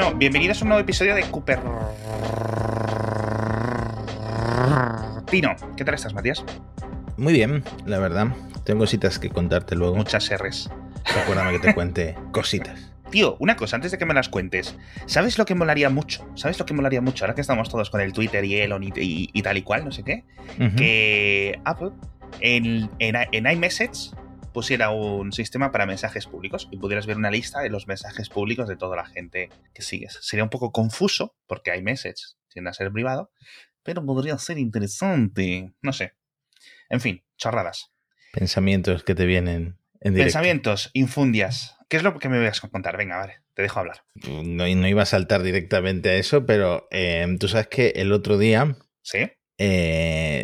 Bueno, bienvenidos a un nuevo episodio de Cooper Pino. ¿Qué tal estás, Matías? Muy bien, la verdad. Tengo cositas que contarte luego. Muchas R's. Recuérdame que te cuente cositas. Tío, una cosa, antes de que me las cuentes, ¿sabes lo que molaría mucho? ¿Sabes lo que molaría mucho? Ahora que estamos todos con el Twitter y Elon y tal y cual, no sé qué, que Apple en iMessage pusiera un sistema para mensajes públicos y pudieras ver una lista de los mensajes públicos de toda la gente que sigues. Sería un poco confuso, porque iMessage tiende a ser privado, pero podría ser interesante. No sé. En fin, chorradas. Pensamientos que te vienen en directo. Pensamientos, infundias. ¿Qué es lo que me vas a contar? Venga, vale, te dejo hablar. No iba a saltar directamente a eso, pero tú sabes que el otro día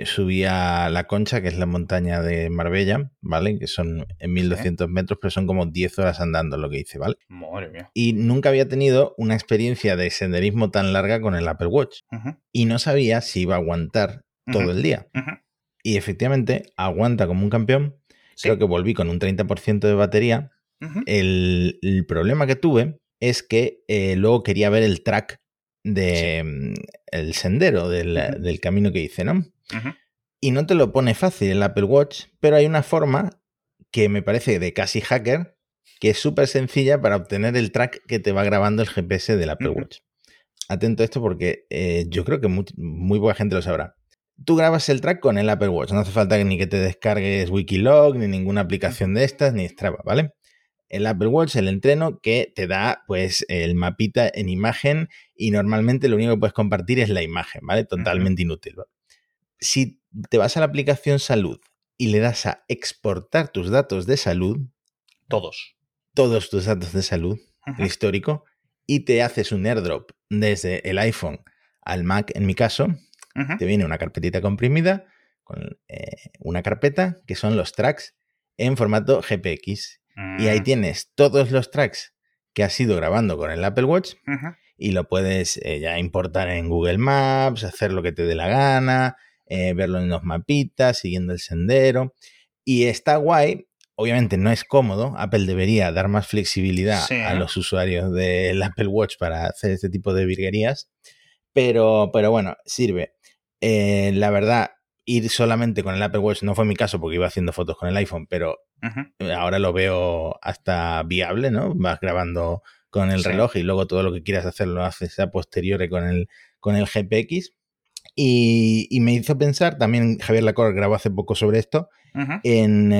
subí a La Concha, que es la montaña de Marbella, ¿vale? Que son 1.200 metros, pero son como 10 horas andando lo que hice, ¿vale? Madre mía. Y nunca había tenido una experiencia de senderismo tan larga con el Apple Watch. Uh-huh. Y no sabía si iba a aguantar todo el día. Uh-huh. Y efectivamente, aguanta como un campeón. ¿Sí? Creo que volví con un 30% de batería. Uh-huh. El problema que tuve es que luego quería ver el track de el sendero del camino que hice, ¿no? Uh-huh. Y no te lo pone fácil el Apple Watch, pero hay una forma que me parece de casi hacker, que es súper sencilla para obtener el track que te va grabando el GPS del Apple Watch. Atento a esto porque yo creo que muy poca gente lo sabrá. Tú grabas el track con el Apple Watch, no hace falta ni que te descargues Wikilog, ni ninguna aplicación de estas, ni Strava, ¿vale? El Apple Watch, el entreno, que te da pues el mapita en imagen y normalmente lo único que puedes compartir es la imagen, ¿vale? Totalmente inútil, ¿vale? Si te vas a la aplicación Salud y le das a exportar tus datos de salud, todos tus datos de salud, el histórico, y te haces un airdrop desde el iPhone al Mac, en mi caso, te viene una carpetita comprimida con una carpeta que son los tracks en formato GPX. Y ahí tienes todos los tracks que has ido grabando con el Apple Watch y lo puedes ya importar en Google Maps, hacer lo que te dé la gana, verlo en los mapitas, siguiendo el sendero. Y está guay, obviamente no es cómodo, Apple debería dar más flexibilidad a los usuarios del Apple Watch para hacer este tipo de virguerías, pero bueno, sirve. La verdad, ir solamente con el Apple Watch no fue mi caso porque iba haciendo fotos con el iPhone, pero ahora lo veo hasta viable, ¿no? Vas grabando con el reloj y luego todo lo que quieras hacer lo haces a posteriori con el GPX. Y me hizo pensar, también Javier Lacord grabó hace poco sobre esto, en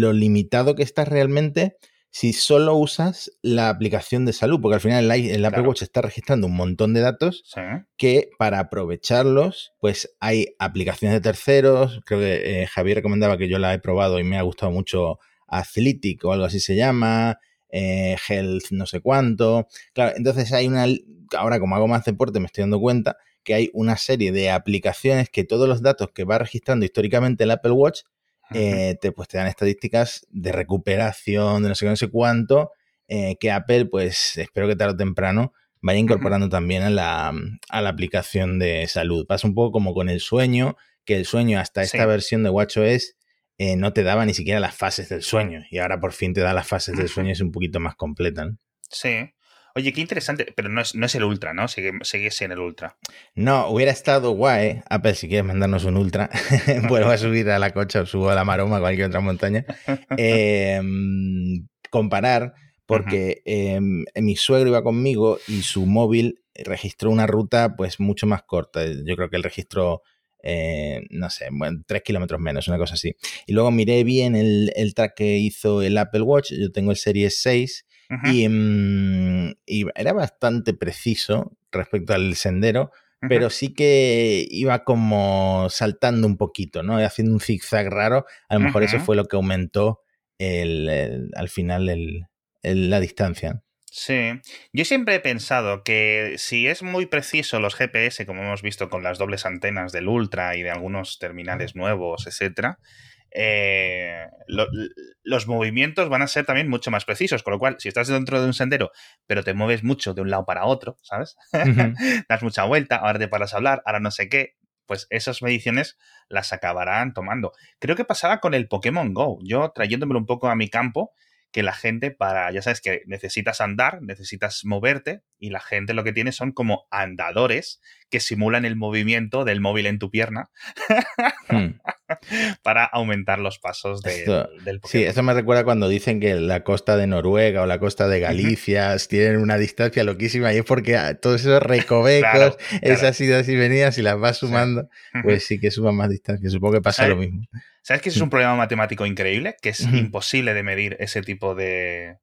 lo limitado que estás realmente si solo usas la aplicación de salud, porque al final el Apple Watch está registrando un montón de datos que para aprovecharlos, pues hay aplicaciones de terceros. Creo que Javier recomendaba, que yo la he probado y me ha gustado mucho, Athletic o algo así se llama, Health no sé cuánto. Claro, entonces hay ahora como hago más deporte me estoy dando cuenta que hay una serie de aplicaciones que todos los datos que va registrando históricamente el Apple Watch te dan estadísticas de recuperación, de no sé cuánto, que Apple, pues espero que tarde o temprano vaya incorporando también a la aplicación de salud. Pasa un poco como con el sueño, que el sueño hasta esta versión de WatchOS no te daba ni siquiera las fases del sueño, y ahora por fin te da las fases del sueño, es un poquito más completa, ¿no? Sí. Oye, qué interesante, pero no es el Ultra, ¿no? Sigue siendo el Ultra. No, hubiera estado guay. Apple, si quieres mandarnos un Ultra, vuelvo a subir a La Concha o subo a La Maroma o cualquier otra montaña. Comparar, porque mi suegro iba conmigo y su móvil registró una ruta pues mucho más corta. Yo creo que él registró, no sé, 3 kilómetros menos, una cosa así. Y luego miré bien el track que hizo el Apple Watch. Yo tengo el Series 6. Y era bastante preciso respecto al sendero, pero sí que iba como saltando un poquito, ¿no? Haciendo un zigzag raro. A lo mejor eso fue lo que aumentó al final la distancia. Sí. Yo siempre he pensado que si es muy preciso los GPS, como hemos visto con las dobles antenas del Ultra y de algunos terminales nuevos, etcétera, los movimientos van a ser también mucho más precisos, con lo cual si estás dentro de un sendero pero te mueves mucho de un lado para otro, ¿sabes? Das mucha vuelta, ahora te paras a hablar, ahora no sé qué, pues esas mediciones las acabarán tomando. Creo que pasaba con el Pokémon Go, yo trayéndomelo un poco a mi campo, que la gente, para, ya sabes que necesitas andar, necesitas moverte y la gente lo que tiene son como andadores que simulan el movimiento del móvil en tu pierna para aumentar los pasos del Pokémon. Sí, eso me recuerda cuando dicen que la costa de Noruega o la costa de Galicia tienen una distancia loquísima y es porque todos esos recovecos, esas idas y venidas, si las vas sumando, pues sí que suman más distancia. Supongo que pasa lo mismo. ¿Sabes que es un problema matemático increíble? Que es imposible de medir ese tipo de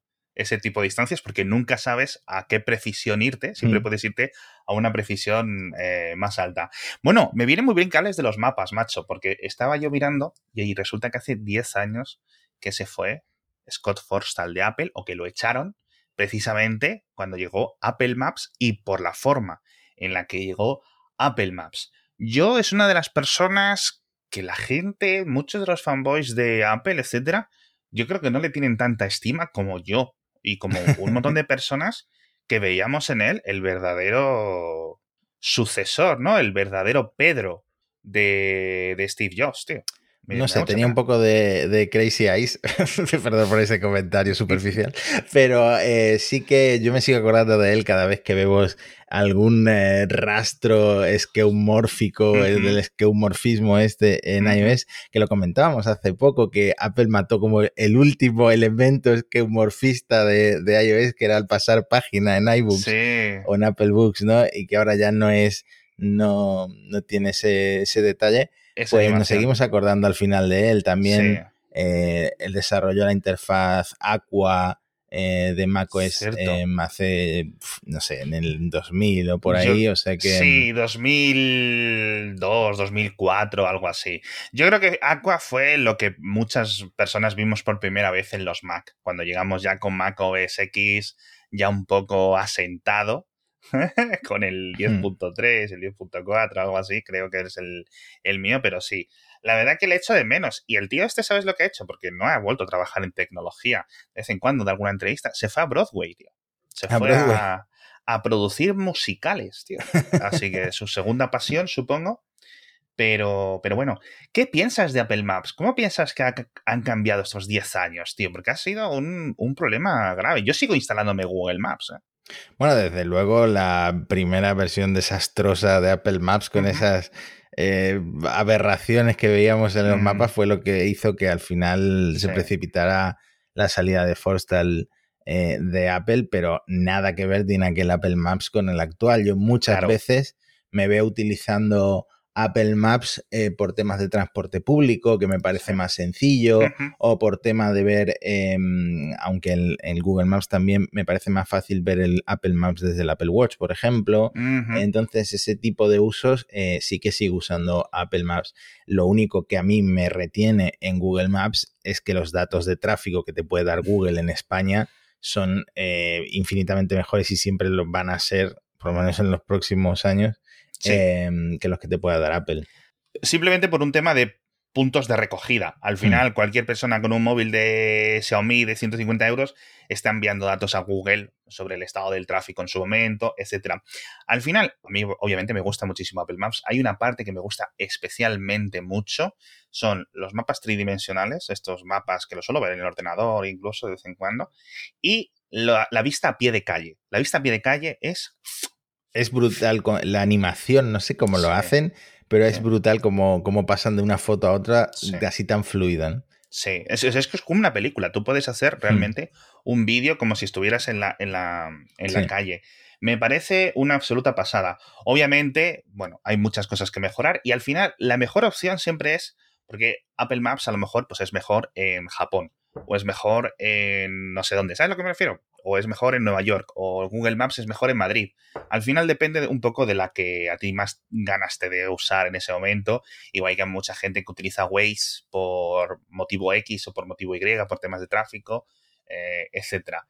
distancias porque nunca sabes a qué precisión irte. Siempre puedes irte a una precisión más alta. Bueno, me viene muy bien que hables de los mapas, macho, porque estaba yo mirando y resulta que hace 10 años que se fue Scott Forstall de Apple, o que lo echaron precisamente cuando llegó Apple Maps y por la forma en la que llegó Apple Maps. Yo es una de las personas que la gente, muchos de los fanboys de Apple, etcétera, yo creo que no le tienen tanta estima como yo y como un montón de personas que veíamos en él el verdadero sucesor, ¿no? El verdadero Pedro de Steve Jobs, tío. No sé, tenía un poco de crazy eyes, perdón por ese comentario superficial, pero sí que yo me sigo acordando de él cada vez que vemos algún rastro esqueumórfico, el del esqueumorfismo en iOS, que lo comentábamos hace poco, que Apple mató como el último elemento esqueumorfista de iOS, que era el pasar página en iBooks o en Apple Books, ¿no? Y que ahora ya no tiene ese detalle. Esa pues animación. Nos seguimos acordando al final de él también. Él desarrolló la interfaz Aqua de macOS hace, no sé, en el 2000 o por ahí, o sea que... Sí, 2002, 2004, algo así. Yo creo que Aqua fue lo que muchas personas vimos por primera vez en los Mac, cuando llegamos ya con macOS X ya un poco asentado, con el 10.3, el 10.4, algo así, creo que es el mío, pero sí. La verdad que le echo de menos. Y el tío este, ¿sabes lo que ha hecho? Porque no ha vuelto a trabajar en tecnología. De vez en cuando, de alguna entrevista, se fue a Broadway, tío. Se fue a producir musicales, tío. Así que su segunda pasión, supongo. Pero bueno, ¿qué piensas de Apple Maps? ¿Cómo piensas que han cambiado estos 10 años, tío? Porque ha sido un problema grave. Yo sigo instalándome Google Maps, ¿eh? Bueno, desde luego la primera versión desastrosa de Apple Maps con esas aberraciones que veíamos en los mapas fue lo que hizo que al final se precipitara la salida de Forstall de Apple, pero nada que ver tiene aquel Apple Maps con el actual. Yo muchas veces me veo utilizando Apple Maps por temas de transporte público, que me parece más sencillo, o por tema de ver, aunque el Google Maps también me parece más fácil ver el Apple Maps desde el Apple Watch, por ejemplo. Entonces, ese tipo de usos sí que sigo usando Apple Maps. Lo único que a mí me retiene en Google Maps es que los datos de tráfico que te puede dar Google en España son infinitamente mejores y siempre los van a ser, por lo menos en los próximos años, que los que te pueda dar Apple. Simplemente por un tema de puntos de recogida. Al final, cualquier persona con un móvil de Xiaomi de 150 euros está enviando datos a Google sobre el estado del tráfico en su momento, etcétera. Al final, a mí obviamente me gusta muchísimo Apple Maps. Hay una parte que me gusta especialmente mucho, son los mapas tridimensionales, estos mapas que lo suelo ver en el ordenador incluso de vez en cuando, y la vista a pie de calle. La vista a pie de calle es brutal, la animación, no sé cómo lo hacen, pero es brutal como pasan de una foto a otra así tan fluida, ¿no? Sí, es que es como una película, tú puedes hacer realmente un vídeo como si estuvieras en la calle. Me parece una absoluta pasada. Obviamente, bueno, hay muchas cosas que mejorar y al final la mejor opción siempre es, porque Apple Maps a lo mejor pues es mejor en Japón o es mejor en no sé dónde, ¿sabes a lo que me refiero? O es mejor en Nueva York, o Google Maps es mejor en Madrid. Al final depende un poco de la que a ti más ganas te de usar en ese momento. Igual que hay mucha gente que utiliza Waze por motivo X o por motivo Y, por temas de tráfico, etcétera.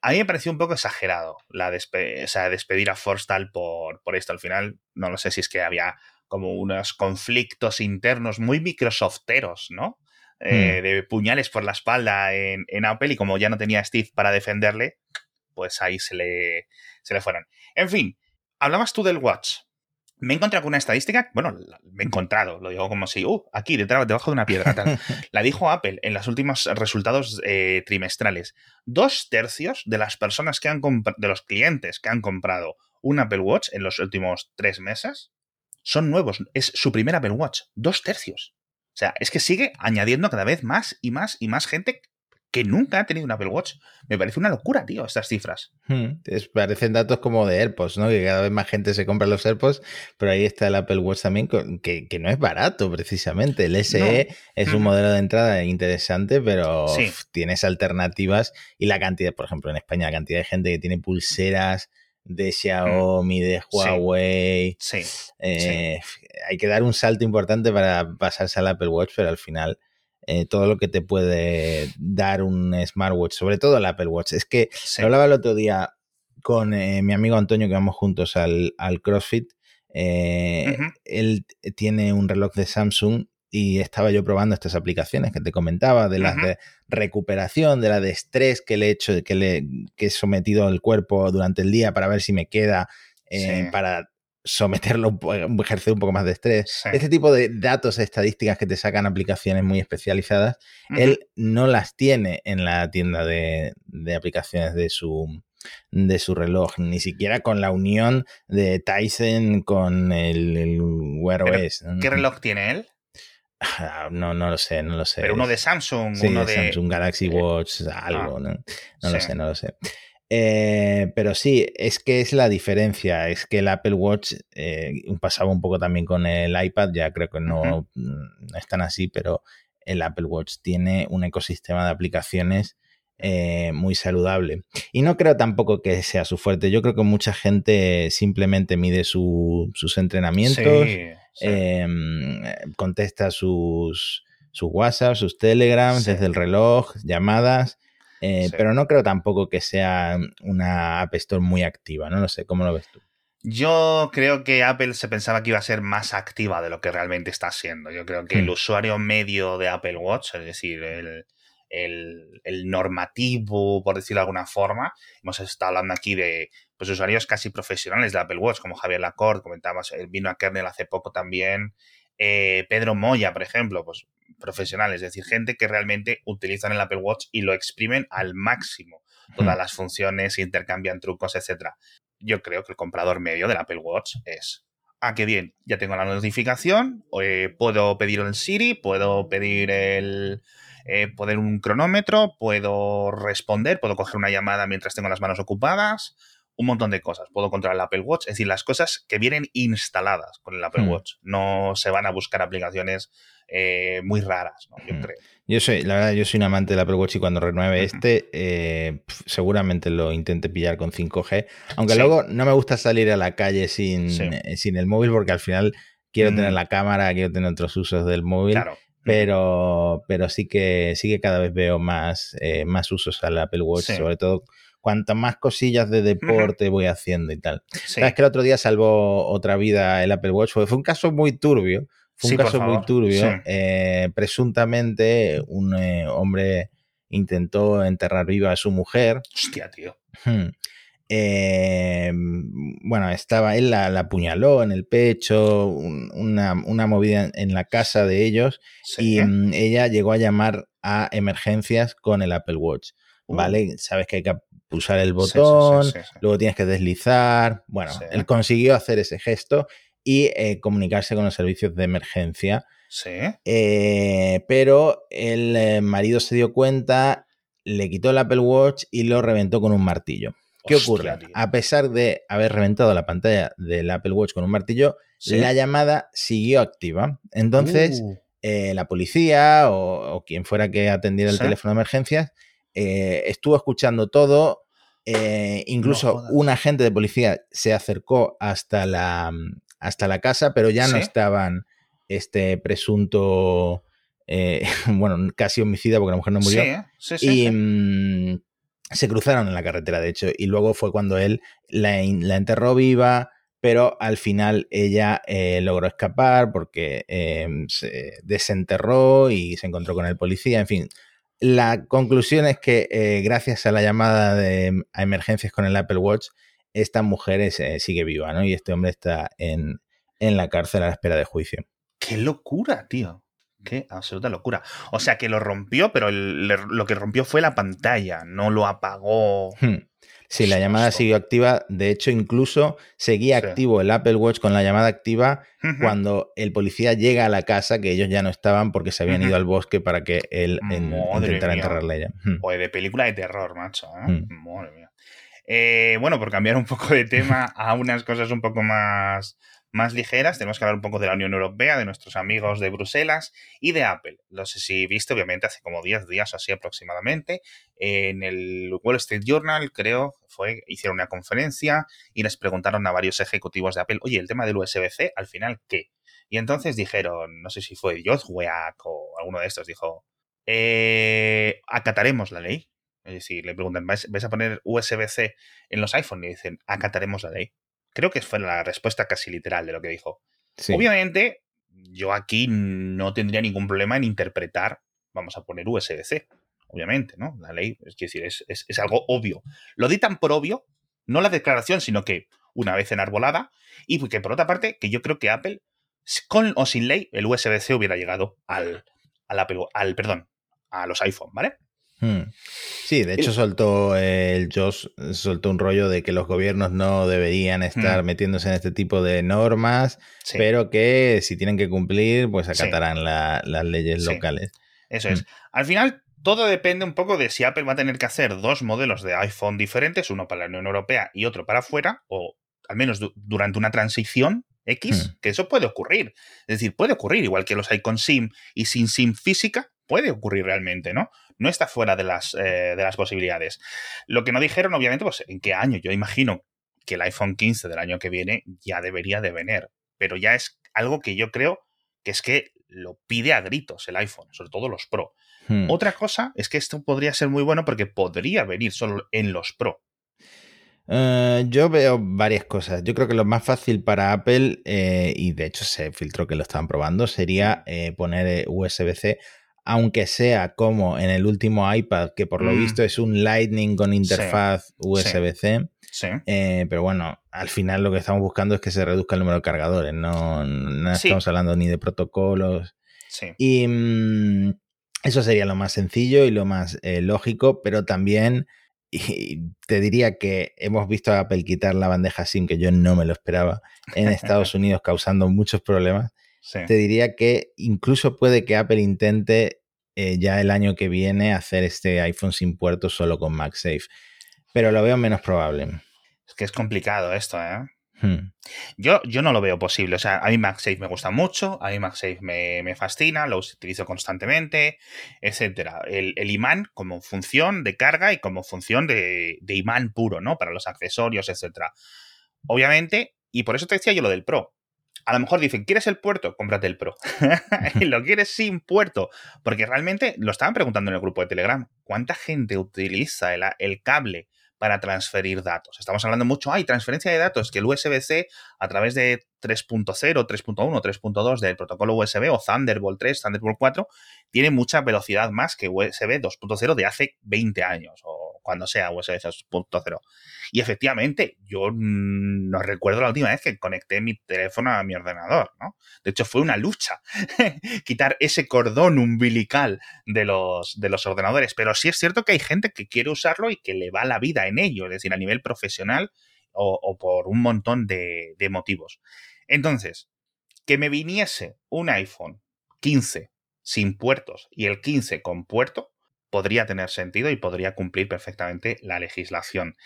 A mí me pareció un poco exagerado la despedir a Forstall por esto. Al final, no lo sé si es que había como unos conflictos internos muy microsofteros, ¿no? De puñales por la espalda en Apple, y como ya no tenía Steve para defenderle, pues ahí se le fueron. En fin, hablabas tú del Watch. me he encontrado con una estadística, bueno, me he encontrado, lo digo como si, aquí, debajo de una piedra, tal. La dijo Apple en los últimos resultados trimestrales. 2/3 de las personas que han de los clientes que han comprado un Apple Watch en los últimos 3 meses son nuevos. Es su primer Apple Watch. 2/3. O sea, es que sigue añadiendo cada vez más y más y más gente que nunca ha tenido un Apple Watch. Me parece una locura, tío, estas cifras. Parecen datos como de Airpods, ¿no? Que cada vez más gente se compra los Airpods, pero ahí está el Apple Watch también, que no es barato, precisamente. El SE es un modelo de entrada interesante, pero sí, tienes alternativas. Y la cantidad, por ejemplo, en España, la cantidad de gente que tiene pulseras de Xiaomi, de Huawei. Sí. Hay que dar un salto importante para pasarse al Apple Watch, pero al final... todo lo que te puede dar un smartwatch, sobre todo el Apple Watch. Es que hablaba el otro día con mi amigo Antonio, que vamos juntos al CrossFit. Él tiene un reloj de Samsung y estaba yo probando estas aplicaciones que te comentaba, de las de recuperación, de la de estrés que le he hecho, que he sometido al cuerpo durante el día para ver si me queda para... someterlo, ejercer un poco más de estrés. Sí. Este tipo de datos, estadísticas que te sacan aplicaciones muy especializadas, él no las tiene en la tienda de aplicaciones de su reloj, ni siquiera con la unión de Tizen con el Wear OS. ¿Qué reloj tiene él? No lo sé. Pero uno de Samsung, Samsung Galaxy Watch, algo, ¿no? No lo sé. Pero sí, es que es la diferencia, es que el Apple Watch pasaba un poco también con el iPad, ya creo que no es tan así, pero el Apple Watch tiene un ecosistema de aplicaciones muy saludable. Y no creo tampoco que sea su fuerte. Yo creo que mucha gente simplemente mide sus entrenamientos, contesta sus WhatsApp, sus Telegram, desde el reloj, llamadas... Pero no creo tampoco que sea una App Store muy activa, no lo sé, ¿cómo lo ves tú? Yo creo que Apple se pensaba que iba a ser más activa de lo que realmente está siendo. Yo creo que el usuario medio de Apple Watch, es decir, el normativo, por decirlo de alguna forma, hemos estado hablando aquí de pues usuarios casi profesionales de Apple Watch, como Javier Lacord, comentábamos, él vino a Kernel hace poco también, Pedro Moya, por ejemplo, pues profesionales, es decir, gente que realmente utilizan el Apple Watch y lo exprimen al máximo. Todas las funciones, intercambian trucos, etcétera. Yo creo que el comprador medio del Apple Watch es, qué bien, ya tengo la notificación, puedo pedir el Siri, puedo pedir un cronómetro, puedo responder, puedo coger una llamada mientras tengo las manos ocupadas, un montón de cosas. Puedo controlar el Apple Watch, es decir, las cosas que vienen instaladas con el Apple Watch. No se van a buscar aplicaciones muy raras, ¿no? Yo creo. Yo soy un amante del Apple Watch y cuando renueve seguramente lo intente pillar con 5G, aunque luego no me gusta salir a la calle sin el móvil, porque al final quiero tener la cámara, quiero tener otros usos del móvil, claro. pero sí que cada vez veo más usos al Apple Watch, sobre todo cuantas más cosillas de deporte voy haciendo y tal. Sabes que el otro día salvó otra vida el Apple Watch, fue un caso muy turbio. Presuntamente un hombre intentó enterrar viva a su mujer. Hostia, tío. Él la apuñaló en el pecho, una movida en la casa de ellos, y ella llegó a llamar a emergencias con el Apple Watch. ¿Vale? Sabes que hay que pulsar el botón, luego tienes que deslizar. Bueno, él consiguió hacer ese gesto y comunicarse con los servicios de emergencia. Pero el marido se dio cuenta, le quitó el Apple Watch y lo reventó con un martillo. ¿Qué ocurre? Tío. A pesar de haber reventado la pantalla del Apple Watch con un martillo, la llamada siguió activa. Entonces, la policía o quien fuera que atendiera el teléfono de emergencias estuvo escuchando todo. Incluso un agente de policía se acercó hasta la casa, pero ya no estaban este presunto casi homicida, porque la mujer no murió. Se cruzaron en la carretera, de hecho, y luego fue cuando él la enterró viva, pero al final ella logró escapar porque se desenterró y se encontró con el policía, en fin. La conclusión es que gracias a la llamada a emergencias con el Apple Watch, esta mujer sigue viva, ¿no? Y este hombre está en en la cárcel a la espera de juicio. ¡Qué locura, tío! ¡Qué absoluta locura! O sea, que lo rompió, pero lo que rompió fue la pantalla, no lo apagó. Sí, la llamada siguió activa. De hecho, incluso seguía activo el Apple Watch con la llamada activa cuando el policía llega a la casa, que ellos ya no estaban porque se habían ido al bosque para que él intentara enterrarle a ella. Pues de película de terror, macho, ¿eh? Madre mía. Bueno, por cambiar un poco de tema a unas cosas un poco más ligeras, tenemos que hablar un poco de la Unión Europea, de nuestros amigos de Bruselas y de Apple. No sé si viste, obviamente, hace como 10 días o así aproximadamente, en el Wall Street Journal, creo, hicieron una conferencia y les preguntaron a varios ejecutivos de Apple, oye, el tema del USB-C, ¿al final qué? Y entonces dijeron, no sé si fue Geoff Weah o alguno de estos, dijo, acataremos la ley. Es decir, le preguntan, ¿vais a poner USB-C en los iPhone? Y dicen, acataremos la ley. Creo que fue la respuesta casi literal de lo que dijo. Sí. Obviamente, yo aquí no tendría ningún problema en interpretar, vamos a poner USB-C, obviamente, ¿no? La ley, es decir, es algo obvio. Lo di tan por obvio, no la declaración, sino que una vez enarbolada, y que por otra parte, que yo creo que Apple, con o sin ley, el USB-C hubiera llegado a los iPhone, ¿vale? Sí, de hecho soltó un rollo de que los gobiernos no deberían estar metiéndose en este tipo de normas, pero que si tienen que cumplir, pues acatarán las leyes locales. Eso es. Al final, todo depende un poco de si Apple va a tener que hacer dos modelos de iPhone diferentes, uno para la Unión Europea y otro para afuera, o al menos durante una transición X, que eso puede ocurrir. Es decir, puede ocurrir, igual que los hay con SIM y sin SIM física, puede ocurrir realmente, ¿no? No está fuera de las posibilidades. Lo que no dijeron, obviamente, pues en qué año. Yo imagino que el iPhone 15 del año que viene ya debería de venir. Pero ya es algo que yo creo que es que lo pide a gritos el iPhone, sobre todo los Pro. Otra cosa es que esto podría ser muy bueno porque podría venir solo en los Pro. Yo veo varias cosas. Yo creo que lo más fácil para Apple, y de hecho se filtró que lo estaban probando, sería poner USB-C, aunque sea como en el último iPad, que por lo visto es un Lightning con interfaz USB-C. Sí. Pero bueno, al final lo que estamos buscando es que se reduzca el número de cargadores. No estamos hablando ni de protocolos. Sí. Y eso sería lo más sencillo y lo más lógico, pero también... Y te diría que hemos visto a Apple quitar la bandeja SIM, que yo no me lo esperaba, en Estados Unidos causando muchos problemas. Sí. Te diría que incluso puede que Apple intente ya el año que viene hacer este iPhone sin puerto solo con MagSafe, pero lo veo menos probable. Es que es complicado esto, ¿eh? Yo no lo veo posible. O sea, a mí MagSafe me gusta mucho, a mí MagSafe me fascina, lo utilizo constantemente, etcétera. El imán como función de carga y como función de imán puro, ¿no? Para los accesorios, etcétera. Obviamente, y por eso te decía yo lo del Pro. A lo mejor dicen, ¿quieres el puerto? Cómprate el Pro. Lo quieres sin puerto. Porque realmente lo estaban preguntando en el grupo de Telegram. ¿Cuánta gente utiliza el cable para transferir datos? Estamos hablando mucho, hay transferencia de datos, que el USB-C a través de 3.0, 3.1, 3.2 del protocolo USB o Thunderbolt 3, Thunderbolt 4, tiene mucha velocidad más que USB 2.0 de hace 20 años o cuando sea USB 2.0. Y efectivamente, yo no recuerdo la última vez que conecté mi teléfono a mi ordenador, ¿no? De hecho, fue una lucha quitar ese cordón umbilical de los ordenadores. Pero sí es cierto que hay gente que quiere usarlo y que le va la vida en ello, es decir, a nivel profesional o por un montón de motivos. Entonces, que me viniese un iPhone 15 sin puertos y el 15 con puerto podría tener sentido y podría cumplir perfectamente la legislación.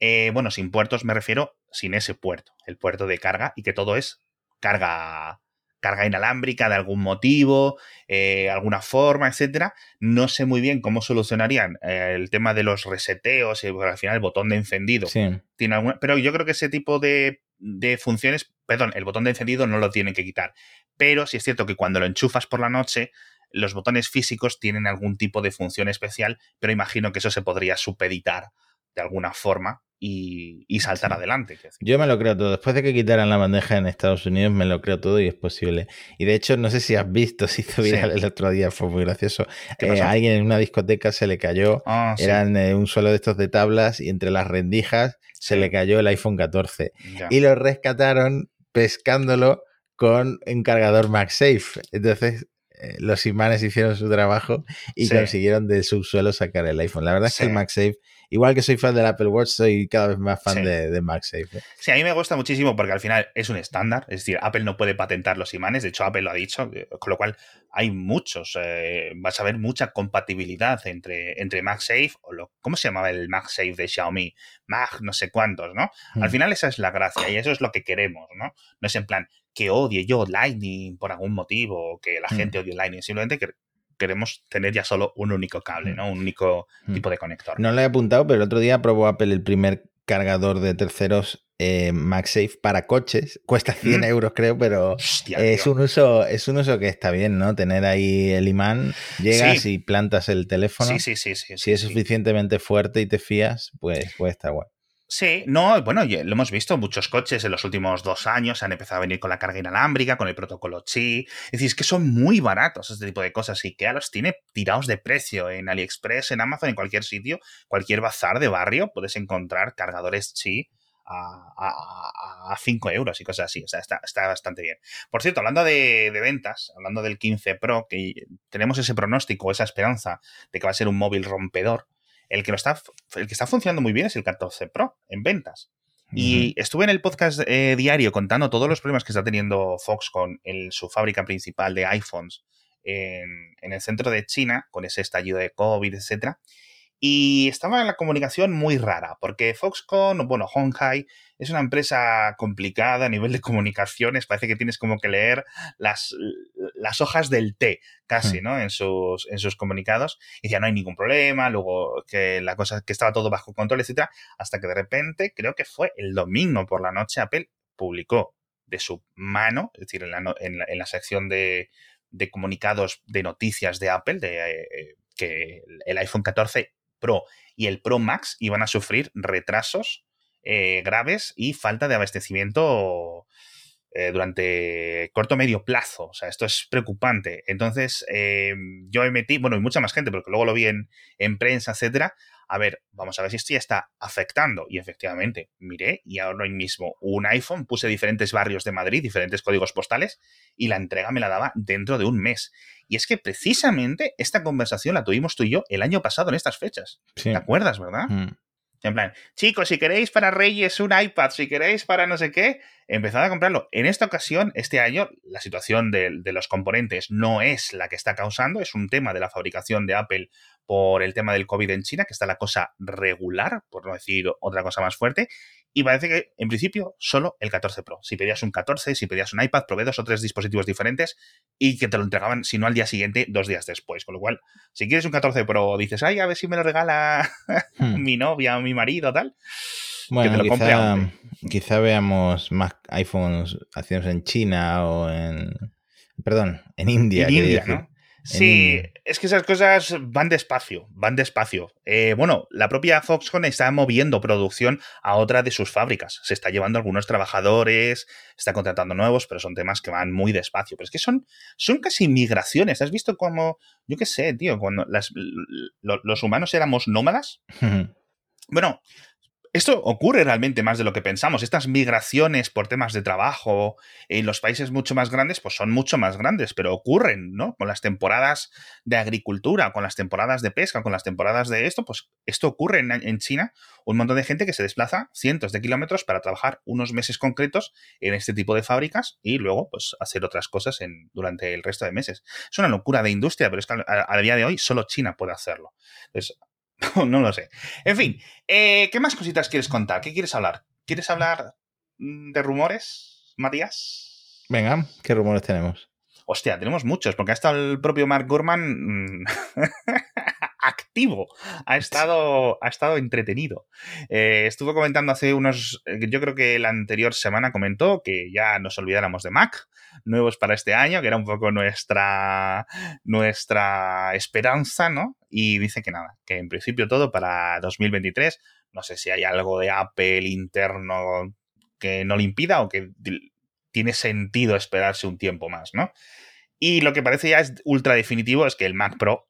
Bueno, sin puertos me refiero sin ese puerto, el puerto de carga, y que todo es carga inalámbrica de algún motivo, alguna forma, etcétera. No sé muy bien cómo solucionarían el tema de los reseteos, porque al final el botón de encendido tiene alguna... Pero yo creo que ese tipo de funciones... Perdón, el botón de encendido no lo tienen que quitar. Pero sí es cierto que cuando lo enchufas por la noche, los botones físicos tienen algún tipo de función especial, pero imagino que eso se podría supeditar de alguna forma y saltar adelante. Yo me lo creo todo. Después de que quitaran la bandeja en Estados Unidos, me lo creo todo y es posible. Y de hecho, no sé si has visto, si te viral el otro día, fue muy gracioso. A alguien en una discoteca se le cayó, eran un suelo de estos de tablas y entre las rendijas se le cayó el iPhone 14. Ya. Y lo rescataron pescándolo con un cargador MagSafe. Entonces, los imanes hicieron su trabajo y consiguieron del subsuelo sacar el iPhone. La verdad es que el MagSafe, igual que soy fan del Apple Watch, soy cada vez más fan de MagSafe. Sí, a mí me gusta muchísimo porque al final es un estándar. Es decir, Apple no puede patentar los imanes. De hecho, Apple lo ha dicho. Con lo cual, hay muchos. Vas a ver mucha compatibilidad entre MagSafe o ¿cómo se llamaba el MagSafe de Xiaomi? Mag no sé cuántos, ¿no? Al final esa es la gracia y eso es lo que queremos, ¿no? No es en plan que odie yo Lightning por algún motivo o que la gente odie Lightning. Simplemente que queremos tener ya solo un único cable, ¿no? Un único tipo de conector. No lo he apuntado, pero el otro día probó Apple el primer cargador de terceros MagSafe para coches. Cuesta 100 euros, creo, pero hostia, es un uso que está bien, ¿no? Tener ahí el imán, llegas y plantas el teléfono. Sí. Si es suficientemente fuerte y te fías, pues puede estar guay. Sí, no, bueno, lo hemos visto, muchos coches en los últimos 2 años han empezado a venir con la carga inalámbrica, con el protocolo Qi, es decir, es que son muy baratos este tipo de cosas y que ya los tiene tirados de precio en AliExpress, en Amazon, en cualquier sitio, cualquier bazar de barrio puedes encontrar cargadores Qi a 5 euros y cosas así, o sea, está bastante bien. Por cierto, hablando de ventas, hablando del 15 Pro, que tenemos ese pronóstico, esa esperanza de que va a ser un móvil rompedor. El que está funcionando muy bien es el 14 Pro en ventas. Y estuve en el podcast diario contando todos los problemas que está teniendo Foxconn en su fábrica principal de iPhones en el centro de China, con ese estallido de COVID, etcétera. Y estaba en la comunicación muy rara, porque Foxconn, Honghai, es una empresa complicada a nivel de comunicaciones. Parece que tienes como que leer las hojas del té, casi, ¿no? En sus comunicados. Y decía, no hay ningún problema, luego que la cosa que estaba todo bajo control, etcétera. Hasta que de repente, creo que fue el domingo por la noche, Apple publicó de su mano, es decir, en la sección de comunicados de noticias de Apple, que el iPhone 14 Pro y el Pro Max iban a sufrir retrasos graves y falta de abastecimiento durante corto o medio plazo. O sea, esto es preocupante. Entonces, yo me metí, y mucha más gente, porque luego lo vi en prensa, etcétera. A ver, vamos a ver si esto ya está afectando. Y efectivamente, miré y ahora mismo un iPhone, puse diferentes barrios de Madrid, diferentes códigos postales y la entrega me la daba dentro de un mes. Y es que precisamente esta conversación la tuvimos tú y yo el año pasado en estas fechas. Sí. ¿Te acuerdas, verdad? En plan, chicos, si queréis para Reyes un iPad, si queréis para no sé qué, empezad a comprarlo. En esta ocasión, este año, la situación de los componentes no es la que está causando, es un tema de la fabricación de Apple por el tema del COVID en China, que está la cosa regular, por no decir otra cosa más fuerte, y parece que, en principio, solo el 14 Pro. Si pedías un 14, si pedías un iPad, probé 2 o 3 dispositivos diferentes y que te lo entregaban, si no al día siguiente, 2 días después. Con lo cual, si quieres un 14 Pro, dices, ay, a ver si me lo regala mi novia o mi marido, tal, bueno, que te lo compre antes. Quizá veamos más iPhones haciendo en China o en India. En India, ¿no? Sí, es que esas cosas van despacio. La propia Foxconn está moviendo producción a otra de sus fábricas. Se está llevando algunos trabajadores, está contratando nuevos, pero son temas que van muy despacio. Pero es que son casi migraciones. ¿Has visto cómo, yo qué sé, tío, cuando los humanos éramos nómadas? Bueno, esto ocurre realmente más de lo que pensamos. Estas migraciones por temas de trabajo en los países mucho más grandes, pues son mucho más grandes, pero ocurren, ¿no? Con las temporadas de agricultura, con las temporadas de pesca, con las temporadas de esto, pues esto ocurre en China. Un montón de gente que se desplaza cientos de kilómetros para trabajar unos meses concretos en este tipo de fábricas y luego, pues, hacer otras cosas durante el resto de meses. Es una locura de industria, pero es que a día de hoy solo China puede hacerlo. Entonces, no lo sé. En fin, ¿qué más cositas quieres contar? ¿Qué quieres hablar? ¿Quieres hablar de rumores, Matías? Venga, ¿qué rumores tenemos? Hostia, tenemos muchos, porque ha estado el propio Mark Gurman activo. Ha estado entretenido. Estuvo comentando hace yo creo que la anterior semana comentó que ya nos olvidáramos de Mac, nuevos para este año, que era un poco nuestra esperanza, ¿no? Y dice que nada, que en principio todo para 2023. No sé si hay algo de Apple interno que no le impida o que tiene sentido esperarse un tiempo más, ¿no? Y lo que parece ya es ultra definitivo es que el Mac Pro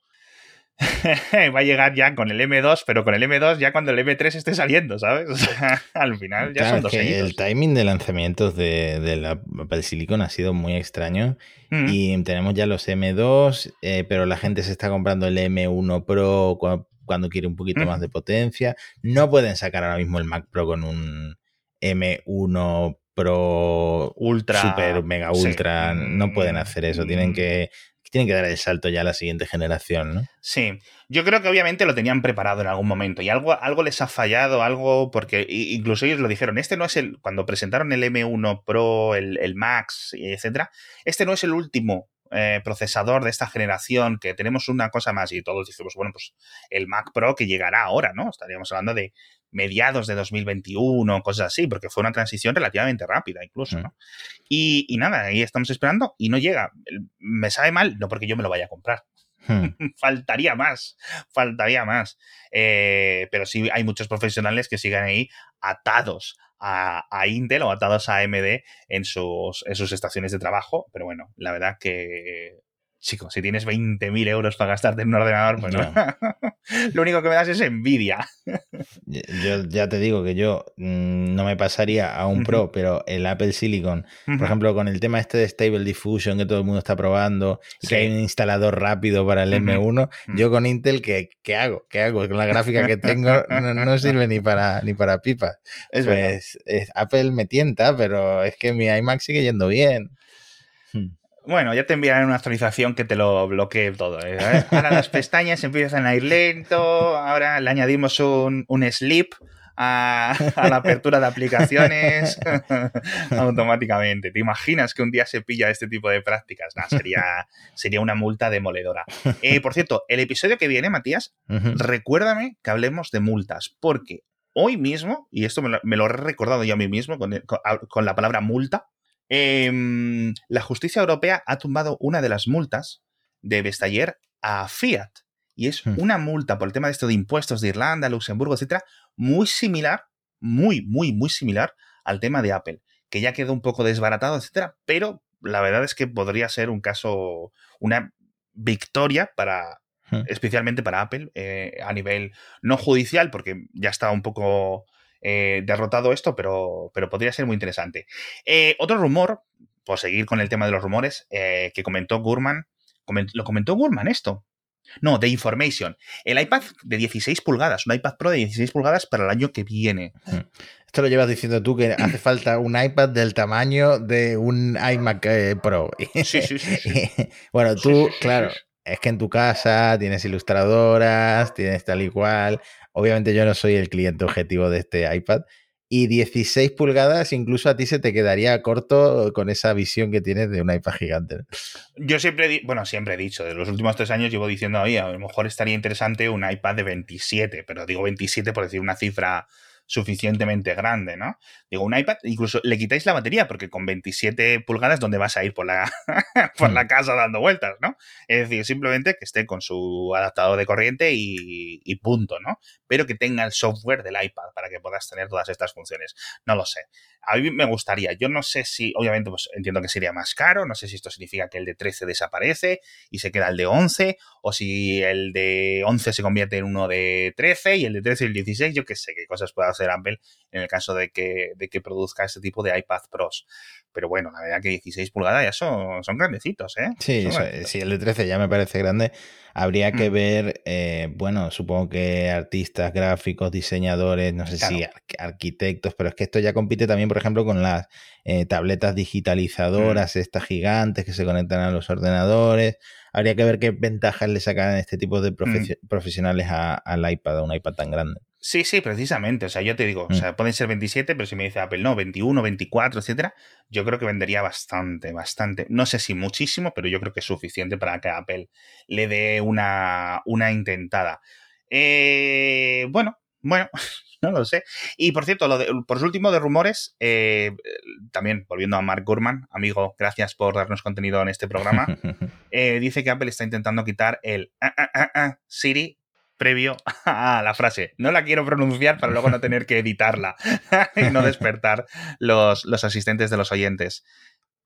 Va a llegar ya con el M2, pero con el M2 ya cuando el M3 esté saliendo, ¿sabes? O sea, al final ya claro, son dos seguidos. El timing de lanzamientos de la Apple Silicon ha sido muy extraño y tenemos ya los M2, pero la gente se está comprando el M1 Pro cuando quiere un poquito más de potencia. No pueden sacar ahora mismo el Mac Pro con un M1 Pro Ultra, Super, Mega Ultra. Sí. No pueden hacer eso, tienen que dar el salto ya a la siguiente generación, ¿no? Sí, yo creo que obviamente lo tenían preparado en algún momento y algo les ha fallado, algo porque incluso ellos lo dijeron, este no es el, cuando presentaron el M1 Pro, el Max, etcétera, este no es el último procesador de esta generación, que tenemos una cosa más, y todos dijimos, bueno, pues el Mac Pro que llegará ahora, ¿no? Estaríamos hablando de mediados de 2021, cosas así, porque fue una transición relativamente rápida incluso, ¿no? Y nada, ahí estamos esperando y no llega. Me sabe mal, no porque yo me lo vaya a comprar. Faltaría más. Pero sí hay muchos profesionales que siguen ahí atados a Intel o atados a AMD en sus estaciones de trabajo. Pero bueno, la verdad que... Chico, si tienes 20.000 euros para gastarte en un ordenador, pues no. Lo único que me das es envidia. Yo ya te digo que yo no me pasaría a un Pro, pero el Apple Silicon, por ejemplo, con el tema este de Stable Diffusion que todo el mundo está probando, y que hay un instalador rápido para el M1, yo con Intel, ¿qué hago? ¿Qué hago? Con la gráfica que tengo no sirve ni para pipas. Es pues, Apple me tienta, pero es que mi iMac sigue yendo bien. Bueno, ya te enviarán una actualización que te lo bloquee todo, ¿eh? Ahora las pestañas empiezan a ir lento, ahora le añadimos un sleep a la apertura de aplicaciones automáticamente. ¿Te imaginas que un día se pilla este tipo de prácticas? Nah, sería una multa demoledora. Por cierto, el episodio que viene, Matías, recuérdame que hablemos de multas, porque hoy mismo, y esto me lo he recordado yo a mí mismo con la palabra multa, la justicia europea ha tumbado una de las multas de Vestager a Fiat, y es una multa por el tema de esto de impuestos de Irlanda, Luxemburgo, etcétera, muy similar, muy, muy, muy similar al tema de Apple, que ya quedó un poco desbaratado, etcétera, pero la verdad es que podría ser un caso, una victoria para, especialmente para Apple, a nivel no judicial, porque ya está un poco... derrotado esto, pero podría ser muy interesante. Otro rumor, por seguir con el tema de los rumores, que comentó Gurman. ¿Lo comentó Gurman esto? No, The Information. El iPad de 16 pulgadas, un iPad Pro de 16 pulgadas para el año que viene. Esto lo llevas diciendo tú, que hace falta un iPad del tamaño de un iMac Pro. Sí. Bueno, tú, claro, es que en tu casa tienes ilustradoras, tienes tal y cual... Obviamente yo no soy el cliente objetivo de este iPad, y 16 pulgadas incluso a ti se te quedaría corto con esa visión que tienes de un iPad gigante. Yo siempre he dicho, de los últimos 3 años llevo diciendo, oye, a lo mejor estaría interesante un iPad de 27, pero digo 27 por decir una cifra suficientemente grande, ¿no? Digo, un iPad, incluso le quitáis la batería, porque con 27 pulgadas, ¿dónde vas a ir por la casa dando vueltas, ¿no? Es decir, simplemente que esté con su adaptador de corriente y punto, ¿no? Pero que tenga el software del iPad para que puedas tener todas estas funciones. No lo sé. A mí me gustaría. Yo no sé si, obviamente, pues entiendo que sería más caro. No sé si esto significa que el de 13 desaparece y se queda el de 11, o si el de 11 se convierte en uno de 13 y el de 13 y el 16. Yo qué sé, qué cosas pueda hacer Apple en el caso de que produzca este tipo de iPad Pros. Pero bueno, la verdad que 16 pulgadas ya son grandecitos, ¿eh? Sí, sí, el de 13 ya me parece grande. Habría que ver, bueno, supongo que artistas, gráficos, diseñadores, no sé si arquitectos, pero es que esto ya compite también, por ejemplo, con las tabletas digitalizadoras, estas gigantes que se conectan a los ordenadores. Habría que ver qué ventajas le sacan este tipo de profesionales al iPad, a un iPad tan grande. Sí, precisamente. O sea, yo te digo, o sea, pueden ser 27, pero si me dice Apple, no, 21, 24, etcétera, yo creo que vendería bastante, bastante. No sé si muchísimo, pero yo creo que es suficiente para que Apple le dé una intentada. Bueno, no lo sé. Y por cierto, por último de rumores, también volviendo a Mark Gurman, amigo, gracias por darnos contenido en este programa, dice que Apple está intentando quitar el Siri previo a la frase. No la quiero pronunciar para luego no tener que editarla y no despertar los asistentes de los oyentes.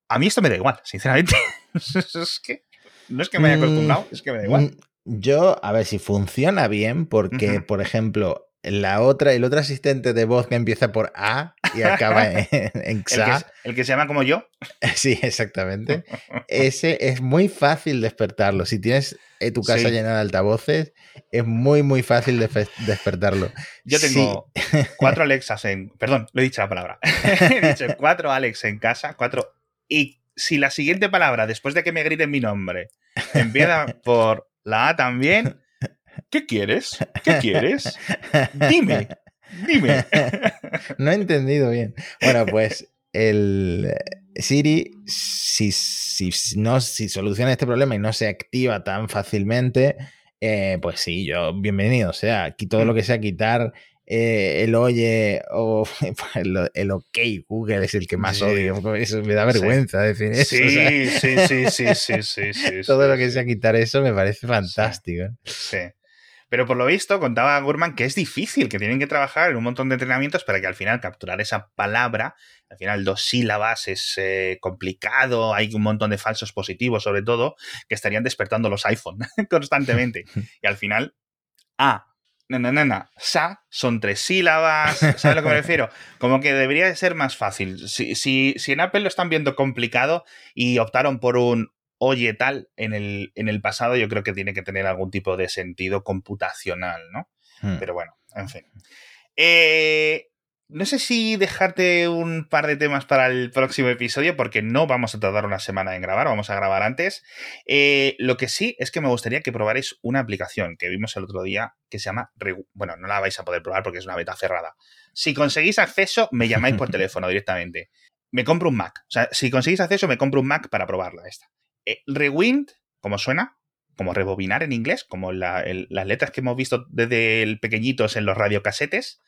A mí esto me da igual, sinceramente. Es que no es que me haya acostumbrado, es que me da igual. Yo, a ver si funciona bien, porque, por ejemplo, el otro asistente de voz que empieza por A y acaba en XA. El que se llama como yo. Sí, exactamente. Ese es muy fácil despertarlo. Si tienes tu casa llena de altavoces, es muy, muy fácil despertarlo. Yo tengo 4 Alexas en... Perdón, lo he dicho la palabra. He dicho 4 Alex en casa, 4... Y si la siguiente palabra, después de que me griten mi nombre, empieza por la A también... ¿Qué quieres? ¿Qué quieres? Dime. No he entendido bien. Bueno, pues el Siri, si soluciona este problema y no se activa tan fácilmente, pues sí, yo bienvenido. O sea, aquí todo lo que sea quitar el oye o el ok Google es el que más odio. Eso me da vergüenza decir eso. Sí. Todo lo que sea quitar eso me parece fantástico. Sí. Pero por lo visto, contaba Gurman que es difícil, que tienen que trabajar en un montón de entrenamientos para que al final capturar esa palabra, al final 2 sílabas es complicado, hay un montón de falsos positivos, sobre todo, que estarían despertando los iPhone constantemente. Y al final, sa son 3 sílabas, ¿sabes a lo que me refiero? Como que debería de ser más fácil. Si en Apple lo están viendo complicado y optaron por un oye tal en el pasado, yo creo que tiene que tener algún tipo de sentido computacional, ¿no? Pero bueno, en fin. No sé si dejarte un par de temas para el próximo episodio, porque no vamos a tardar una semana en grabar, vamos a grabar antes. Lo que sí es que me gustaría que probarais una aplicación que vimos el otro día que se llama... Bueno, no la vais a poder probar porque es una beta cerrada. Si conseguís acceso, me llamáis por teléfono directamente. Me compro un Mac. O sea, si conseguís acceso, me compro un Mac para probarla esta. Rewind, como suena, como rebobinar en inglés, como las letras que hemos visto desde el pequeñitos en los radiocasetes,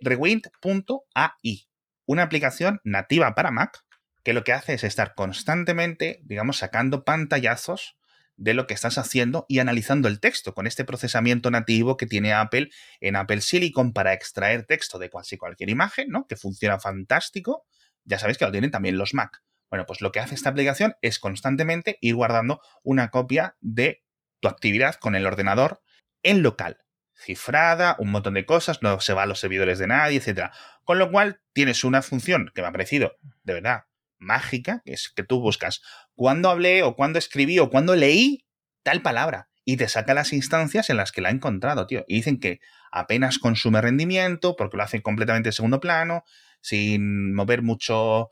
rewind.ai, una aplicación nativa para Mac que lo que hace es estar constantemente, digamos, sacando pantallazos de lo que estás haciendo y analizando el texto con este procesamiento nativo que tiene Apple en Apple Silicon para extraer texto de cualquier imagen, ¿no? Que funciona fantástico. Ya sabéis que lo tienen también los Mac. Bueno, pues lo que hace esta aplicación es constantemente ir guardando una copia de tu actividad con el ordenador en local. Cifrada, un montón de cosas, no se va a los servidores de nadie, etcétera. Con lo cual, tienes una función que me ha parecido, de verdad, mágica, que es que tú buscas cuándo hablé o cuándo escribí o cuándo leí tal palabra. Y te saca las instancias en las que la ha encontrado, tío. Y dicen que apenas consume rendimiento porque lo hace completamente de segundo plano, sin mover mucho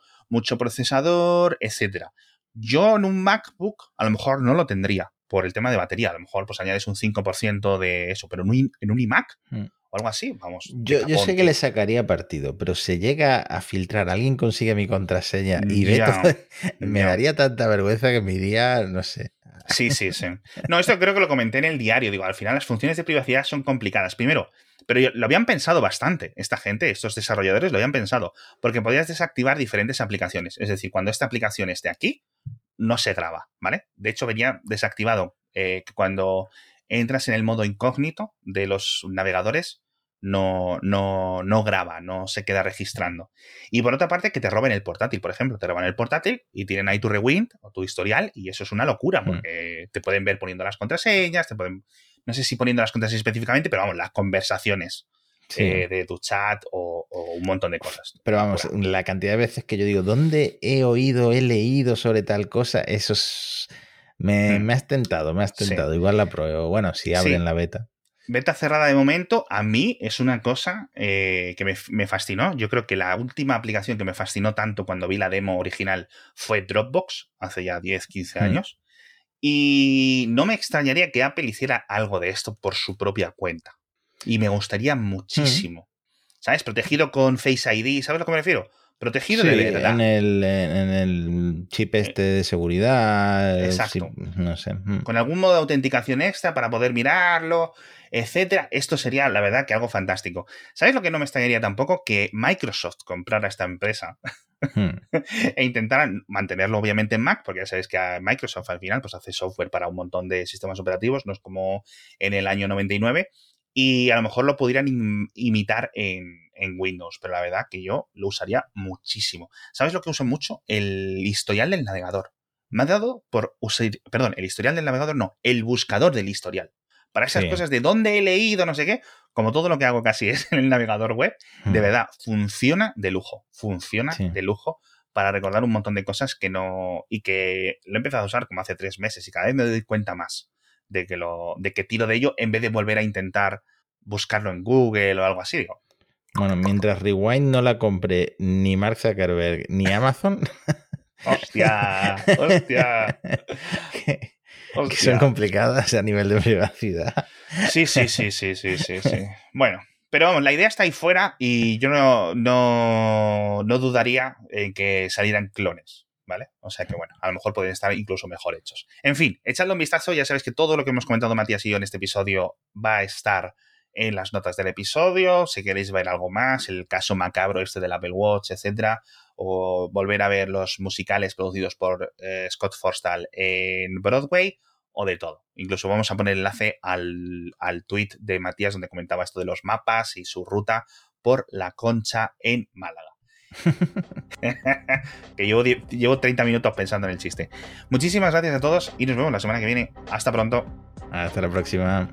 procesador, etcétera. Yo en un MacBook a lo mejor no lo tendría por el tema de batería. A lo mejor pues añades un 5% de eso, pero en un iMac o algo así, vamos. Yo sé que le sacaría partido, pero se llega a filtrar, alguien consigue mi contraseña y me daría tanta vergüenza que me iría, no sé. Sí. No, esto creo que lo comenté en el diario. Digo, al final las funciones de privacidad son complicadas. Primero, pero lo habían pensado bastante, esta gente, estos desarrolladores lo habían pensado, porque podías desactivar diferentes aplicaciones. Es decir, cuando esta aplicación esté aquí, no se graba, ¿vale? De hecho, venía desactivado cuando entras en el modo incógnito de los navegadores, no graba, no se queda registrando. Y por otra parte, que te roben el portátil, por ejemplo. Te roban el portátil y tienen ahí tu rewind o tu historial y eso es una locura porque te pueden ver poniendo las contraseñas, te pueden... No sé si poniendo las contraseñas específicamente, pero vamos, las conversaciones de tu chat o un montón de cosas. Pero vamos, la cantidad de veces que yo digo, ¿dónde he leído sobre tal cosa? Eso es... Me has tentado. Sí. Igual la pruebo. Bueno, si abren la beta. Beta cerrada de momento, a mí es una cosa que me fascinó. Yo creo que la última aplicación que me fascinó tanto cuando vi la demo original fue Dropbox, hace ya 10, 15 años. Y no me extrañaría que Apple hiciera algo de esto por su propia cuenta. Y me gustaría muchísimo. ¿Sabes? Protegido con Face ID. ¿Sabes a lo que me refiero? Protegido de verdad. En el chip este de seguridad. Exacto. Chip, no sé. Con algún modo de autenticación extra para poder mirarlo, etcétera. Esto sería, la verdad, que algo fantástico. ¿Sabes lo que no me extrañaría tampoco? Que Microsoft comprara esta empresa. E intentaran mantenerlo obviamente en Mac, porque ya sabéis que Microsoft al final pues hace software para un montón de sistemas operativos, no es como en el año 99, y a lo mejor lo pudieran imitar en Windows, pero la verdad que yo lo usaría muchísimo. ¿Sabes lo que uso mucho? El historial del navegador. me ha dado por usar, perdón, el historial del navegador, no, el buscador del historial. Para esas cosas de dónde he leído, no sé qué, como todo lo que hago casi es en el navegador web, de verdad, funciona de lujo. Funciona de lujo para recordar un montón de cosas que no... Y que lo he empezado a usar como hace 3 meses y cada vez me doy cuenta más de que tiro de ello en vez de volver a intentar buscarlo en Google o algo así, digo. Bueno, mientras Rewind no la compre ni Mark Zuckerberg ni Amazon... ¡Hostia! Que son complicadas a nivel de privacidad. Sí. Bueno, pero vamos, la idea está ahí fuera y yo no dudaría en que salieran clones, ¿vale? O sea que, bueno, a lo mejor podrían estar incluso mejor hechos. En fin, echadle un vistazo. Ya sabéis que todo lo que hemos comentado Matías y yo en este episodio va a estar en las notas del episodio. Si queréis ver algo más, el caso macabro este del Apple Watch, etcétera, o volver a ver los musicales producidos por Scott Forstall en Broadway, o de todo. Incluso vamos a poner el enlace al tweet de Matías donde comentaba esto de los mapas y su ruta por la Concha en Málaga. Que llevo 30 minutos pensando en el chiste. Muchísimas gracias a todos y nos vemos la semana que viene. Hasta pronto. Hasta la próxima.